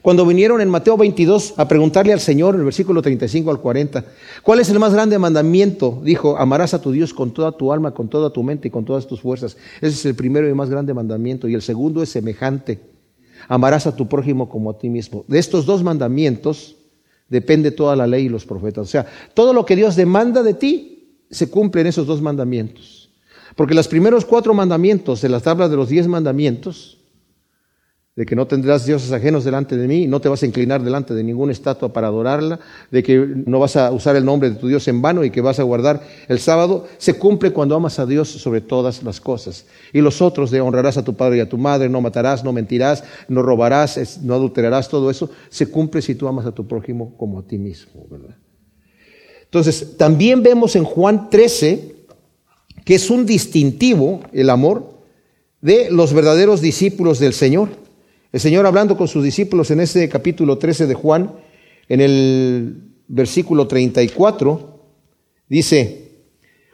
Cuando vinieron en Mateo veintidós a preguntarle al Señor, en el versículo treinta y cinco al cuarenta, ¿cuál es el más grande mandamiento? Dijo, amarás a tu Dios con toda tu alma, con toda tu mente y con todas tus fuerzas. Ese es el primero y más grande mandamiento. Y el segundo es semejante. Amarás a tu prójimo como a ti mismo. De estos dos mandamientos depende toda la ley y los profetas. O sea, todo lo que Dios demanda de ti se cumple en esos dos mandamientos. Porque los primeros cuatro mandamientos de las tablas de los diez mandamientos, de que no tendrás dioses ajenos delante de mí, no te vas a inclinar delante de ninguna estatua para adorarla, de que no vas a usar el nombre de tu Dios en vano y que vas a guardar el sábado, se cumple cuando amas a Dios sobre todas las cosas. Y los otros de honrarás a tu padre y a tu madre, no matarás, no mentirás, no robarás, no adulterarás, todo eso se cumple si tú amas a tu prójimo como a ti mismo, ¿verdad? Entonces, también vemos en Juan trece, que es un distintivo, el amor, de los verdaderos discípulos del Señor. El Señor hablando con sus discípulos en ese capítulo trece de Juan, en el versículo treinta y cuatro, dice,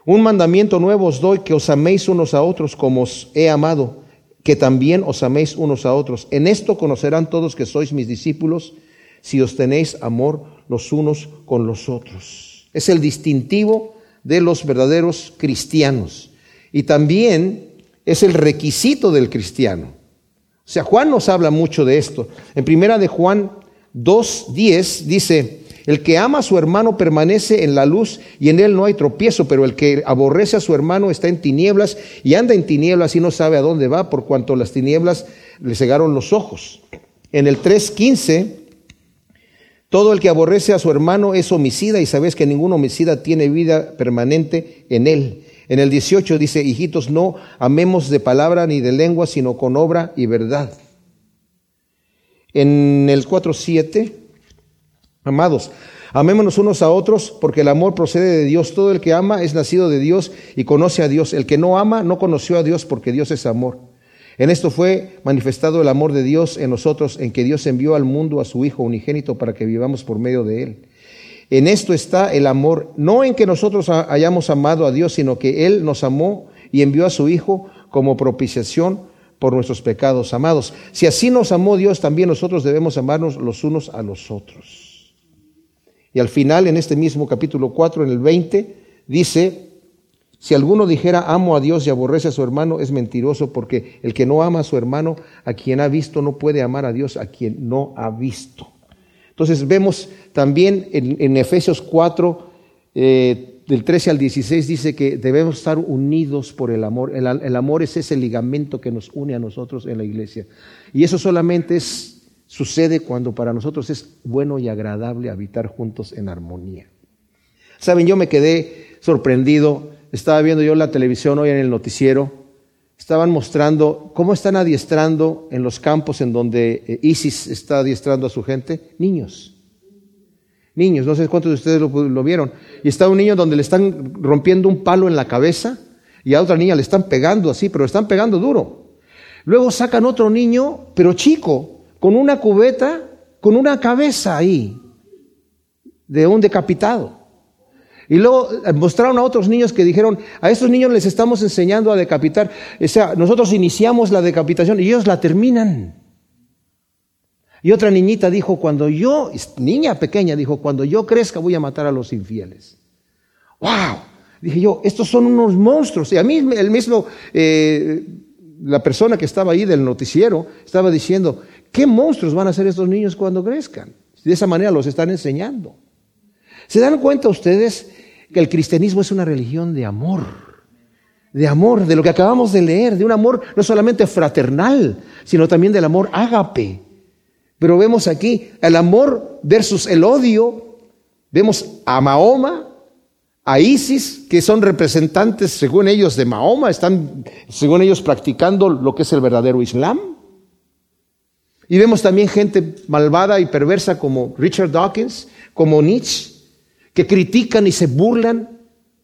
un mandamiento nuevo os doy, que os améis unos a otros como os he amado, que también os améis unos a otros. En esto conocerán todos que sois mis discípulos, si os tenéis amor los unos con los otros. Es el distintivo de los verdaderos cristianos. Y también es el requisito del cristiano. O sea, Juan nos habla mucho de esto. En Primera de Juan dos diez dice, el que ama a su hermano permanece en la luz y en él no hay tropiezo, pero el que aborrece a su hermano está en tinieblas y anda en tinieblas y no sabe a dónde va, por cuanto las tinieblas le cegaron los ojos. En el tres quince todo el que aborrece a su hermano es homicida, y sabéis que ningún homicida tiene vida permanente en él. En el dieciocho dice, hijitos, no amemos de palabra ni de lengua, sino con obra y verdad. En el cuatro siete, amados, amémonos unos a otros, porque el amor procede de Dios. Todo el que ama es nacido de Dios y conoce a Dios. El que no ama no conoció a Dios, porque Dios es amor. En esto fue manifestado el amor de Dios en nosotros, en que Dios envió al mundo a su Hijo unigénito para que vivamos por medio de Él. En esto está el amor, no en que nosotros hayamos amado a Dios, sino que Él nos amó y envió a su Hijo como propiciación por nuestros pecados. Amados, si así nos amó Dios, también nosotros debemos amarnos los unos a los otros. Y al final, en este mismo capítulo cuatro, en el veinte, dice, si alguno dijera, amo a Dios y aborrece a su hermano, es mentiroso, porque el que no ama a su hermano, a quien ha visto, no puede amar a Dios, a quien no ha visto. Entonces vemos también en, en Efesios cuatro, eh, del trece al dieciséis, dice que debemos estar unidos por el amor. El, el amor es ese ligamento que nos une a nosotros en la iglesia. Y eso solamente es, sucede cuando para nosotros es bueno y agradable habitar juntos en armonía. Saben, yo me quedé sorprendido. Estaba viendo yo la televisión hoy en el noticiero, estaban mostrando cómo están adiestrando en los campos en donde ISIS está adiestrando a su gente, niños, niños, no sé cuántos de ustedes lo, lo vieron, y está un niño donde le están rompiendo un palo en la cabeza y a otra niña le están pegando así, pero le están pegando duro. Luego sacan otro niño, pero chico, con una cubeta, con una cabeza ahí, de un decapitado. Y luego mostraron a otros niños que dijeron, a estos niños les estamos enseñando a decapitar. O sea, nosotros iniciamos la decapitación y ellos la terminan. Y otra niñita dijo, cuando yo, niña pequeña dijo, cuando yo crezca voy a matar a los infieles. ¡Wow! Dije yo, estos son unos monstruos. Y a mí el mismo, eh, la persona que estaba ahí del noticiero, estaba diciendo, ¿qué monstruos van a ser estos niños cuando crezcan? De esa manera los están enseñando. ¿Se dan cuenta ustedes que el cristianismo es una religión de amor? De amor, de lo que acabamos de leer, de un amor no solamente fraternal, sino también del amor ágape. Pero vemos aquí el amor versus el odio. Vemos a Mahoma, a ISIS, que son representantes, según ellos, de Mahoma. Están, según ellos, practicando lo que es el verdadero Islam. Y vemos también gente malvada y perversa como Richard Dawkins, como Nietzsche, que critican y se burlan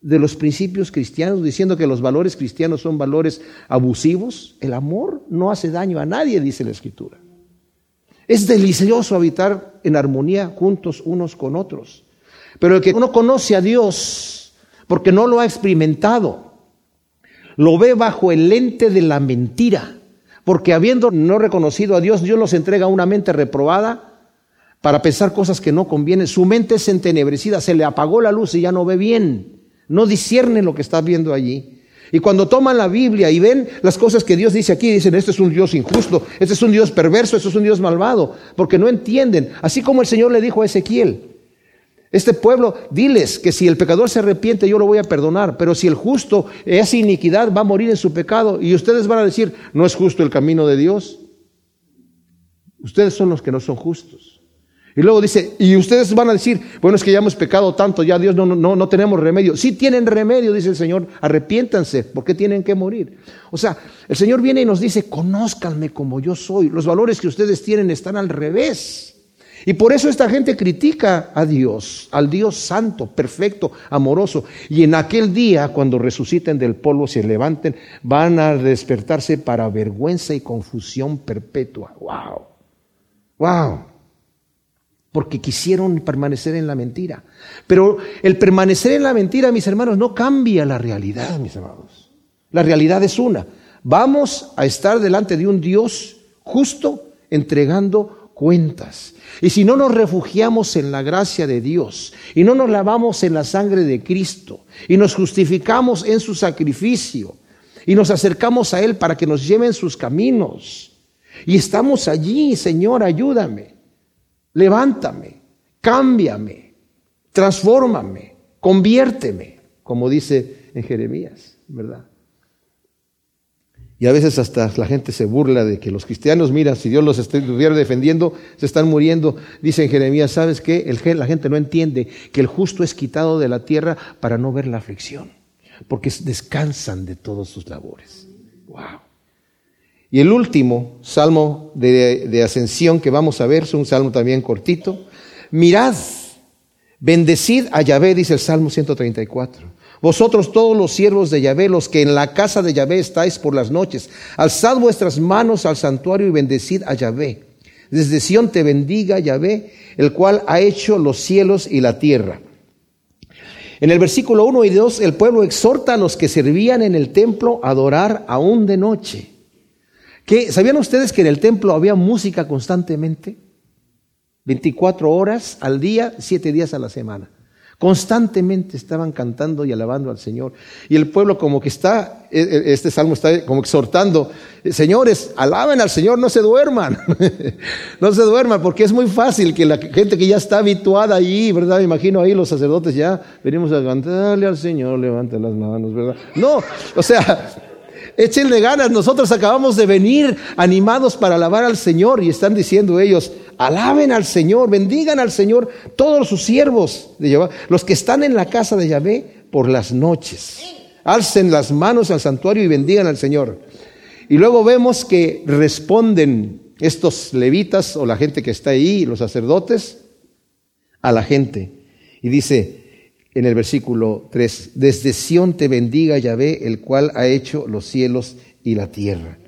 de los principios cristianos, diciendo que los valores cristianos son valores abusivos. El amor no hace daño a nadie, dice la Escritura. Es delicioso habitar en armonía juntos unos con otros. Pero el que no conoce a Dios, porque no lo ha experimentado, lo ve bajo el lente de la mentira, porque habiendo no reconocido a Dios, Dios los entrega a una mente reprobada para pensar cosas que no convienen. Su mente es entenebrecida, se le apagó la luz y ya no ve bien. No disciernen lo que está viendo allí. Y cuando toman la Biblia y ven las cosas que Dios dice aquí, dicen: este es un Dios injusto, este es un Dios perverso, este es un Dios malvado, porque no entienden. Así como el Señor le dijo a Ezequiel: este pueblo, diles que si el pecador se arrepiente, yo lo voy a perdonar, pero si el justo hace iniquidad, va a morir en su pecado. Y ustedes van a decir: no es justo el camino de Dios. Ustedes son los que no son justos. Y luego dice, y ustedes van a decir: bueno, es que ya hemos pecado tanto, ya Dios no, no, no tenemos remedio. Sí tienen remedio, dice el Señor, arrepiéntanse, porque tienen que morir. O sea, el Señor viene y nos dice: conózcanme como yo soy. Los valores que ustedes tienen están al revés. Y por eso esta gente critica a Dios, al Dios santo, perfecto, amoroso. Y en aquel día, cuando resuciten del polvo, se levanten, van a despertarse para vergüenza y confusión perpetua. ¡Wow! ¡Wow! Porque quisieron permanecer en la mentira. Pero el permanecer en la mentira, mis hermanos, no cambia la realidad, mis amados. La realidad es una. Vamos a estar delante de un Dios justo, entregando cuentas. Y si no nos refugiamos en la gracia de Dios, y no nos lavamos en la sangre de Cristo, y nos justificamos en su sacrificio, y nos acercamos a Él para que nos lleven sus caminos, y estamos allí: Señor, ayúdame. Levántame, cámbiame, transfórmame, conviérteme, como dice en Jeremías, ¿verdad? Y a veces hasta la gente se burla de que los cristianos, mira, si Dios los estuviera defendiendo, se están muriendo. Dice en Jeremías: ¿sabes qué? El, la gente no entiende que el justo es quitado de la tierra para no ver la aflicción, porque descansan de todas sus labores. ¡Wow! Y el último salmo de, de ascensión que vamos a ver es un salmo también cortito. Mirad, bendecid a Yahvé, dice el Salmo ciento treinta y cuatro. Vosotros todos los siervos de Yahvé, los que en la casa de Yahvé estáis por las noches, alzad vuestras manos al santuario y bendecid a Yahvé. Desde Sion te bendiga Yahvé, el cual ha hecho los cielos y la tierra. En el versículo uno y dos, el pueblo exhorta a los que servían en el templo a adorar aún de noche. ¿Qué? ¿Sabían ustedes que en el templo había música constantemente? veinticuatro horas al día, siete días a la semana. Constantemente estaban cantando y alabando al Señor. Y el pueblo como que está, este salmo está como exhortando: señores, alaben al Señor, no se duerman. No se duerman, porque es muy fácil que la gente que ya está habituada allí, ¿verdad? Me imagino ahí los sacerdotes ya, venimos a cantarle al Señor, levanta las manos, ¿verdad? No, o sea... Échenle ganas, nosotros acabamos de venir animados para alabar al Señor, y están diciendo ellos: alaben al Señor, bendigan al Señor todos sus siervos de Yahvé, los que están en la casa de Yahvé por las noches. Alcen las manos al santuario y bendigan al Señor. Y luego vemos que responden estos levitas, o la gente que está ahí, los sacerdotes, a la gente. Y dice... en el versículo tres: desde Sion te bendiga Yahvé, el cual ha hecho los cielos y la tierra.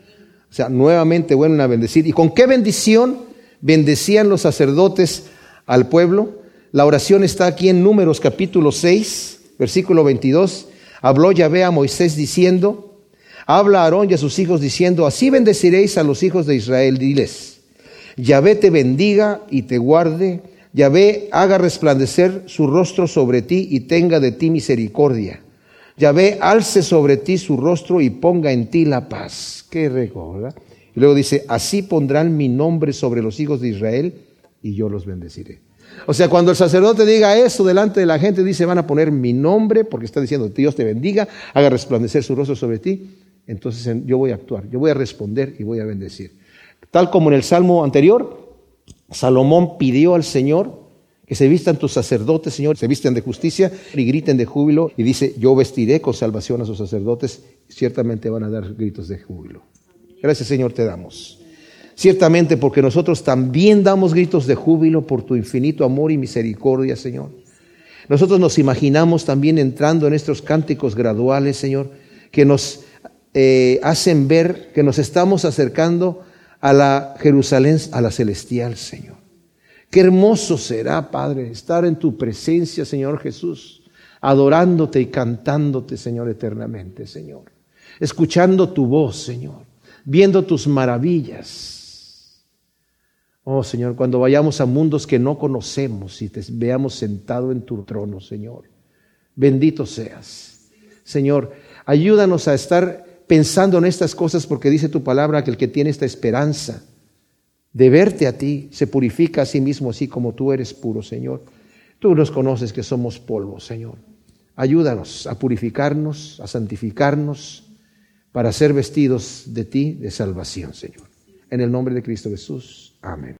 O sea, nuevamente vuelven a bendecir. ¿Y con qué bendición bendecían los sacerdotes al pueblo? La oración está aquí en Números capítulo seis, versículo veintidós. Habló Yahvé a Moisés diciendo: habla a Aarón y a sus hijos diciendo, así bendeciréis a los hijos de Israel. Diles: Yahvé te bendiga y te guarde. Yahvé haga resplandecer su rostro sobre ti y tenga de ti misericordia. Yahvé alce sobre ti su rostro y ponga en ti la paz. Qué rico, ¿verdad? Y luego dice: así pondrán mi nombre sobre los hijos de Israel y yo los bendeciré. O sea, cuando el sacerdote diga eso delante de la gente, dice, van a poner mi nombre, porque está diciendo, Dios te bendiga, haga resplandecer su rostro sobre ti. Entonces yo voy a actuar, yo voy a responder y voy a bendecir. Tal como en el Salmo anterior, Salomón pidió al Señor que se vistan tus sacerdotes, Señor, se visten de justicia y griten de júbilo. Y dice, yo vestiré con salvación a sus sacerdotes, ciertamente van a dar gritos de júbilo. Gracias, Señor, te damos. Ciertamente, porque nosotros también damos gritos de júbilo por tu infinito amor y misericordia, Señor. Nosotros nos imaginamos también entrando en estos cánticos graduales, Señor, que nos eh, hacen ver que nos estamos acercando a la Jerusalén, a la celestial, Señor. Qué hermoso será, Padre, estar en tu presencia, Señor Jesús, adorándote y cantándote, Señor, eternamente, Señor. Escuchando tu voz, Señor, viendo tus maravillas. Oh, Señor, cuando vayamos a mundos que no conocemos y te veamos sentado en tu trono, Señor, bendito seas. Señor, ayúdanos a estar pensando en estas cosas, porque dice tu palabra que el que tiene esta esperanza de verte a ti se purifica a sí mismo, así como tú eres puro, Señor. Tú nos conoces que somos polvo, Señor. Ayúdanos a purificarnos, a santificarnos, para ser vestidos de ti de salvación, Señor. En el nombre de Cristo Jesús. Amén.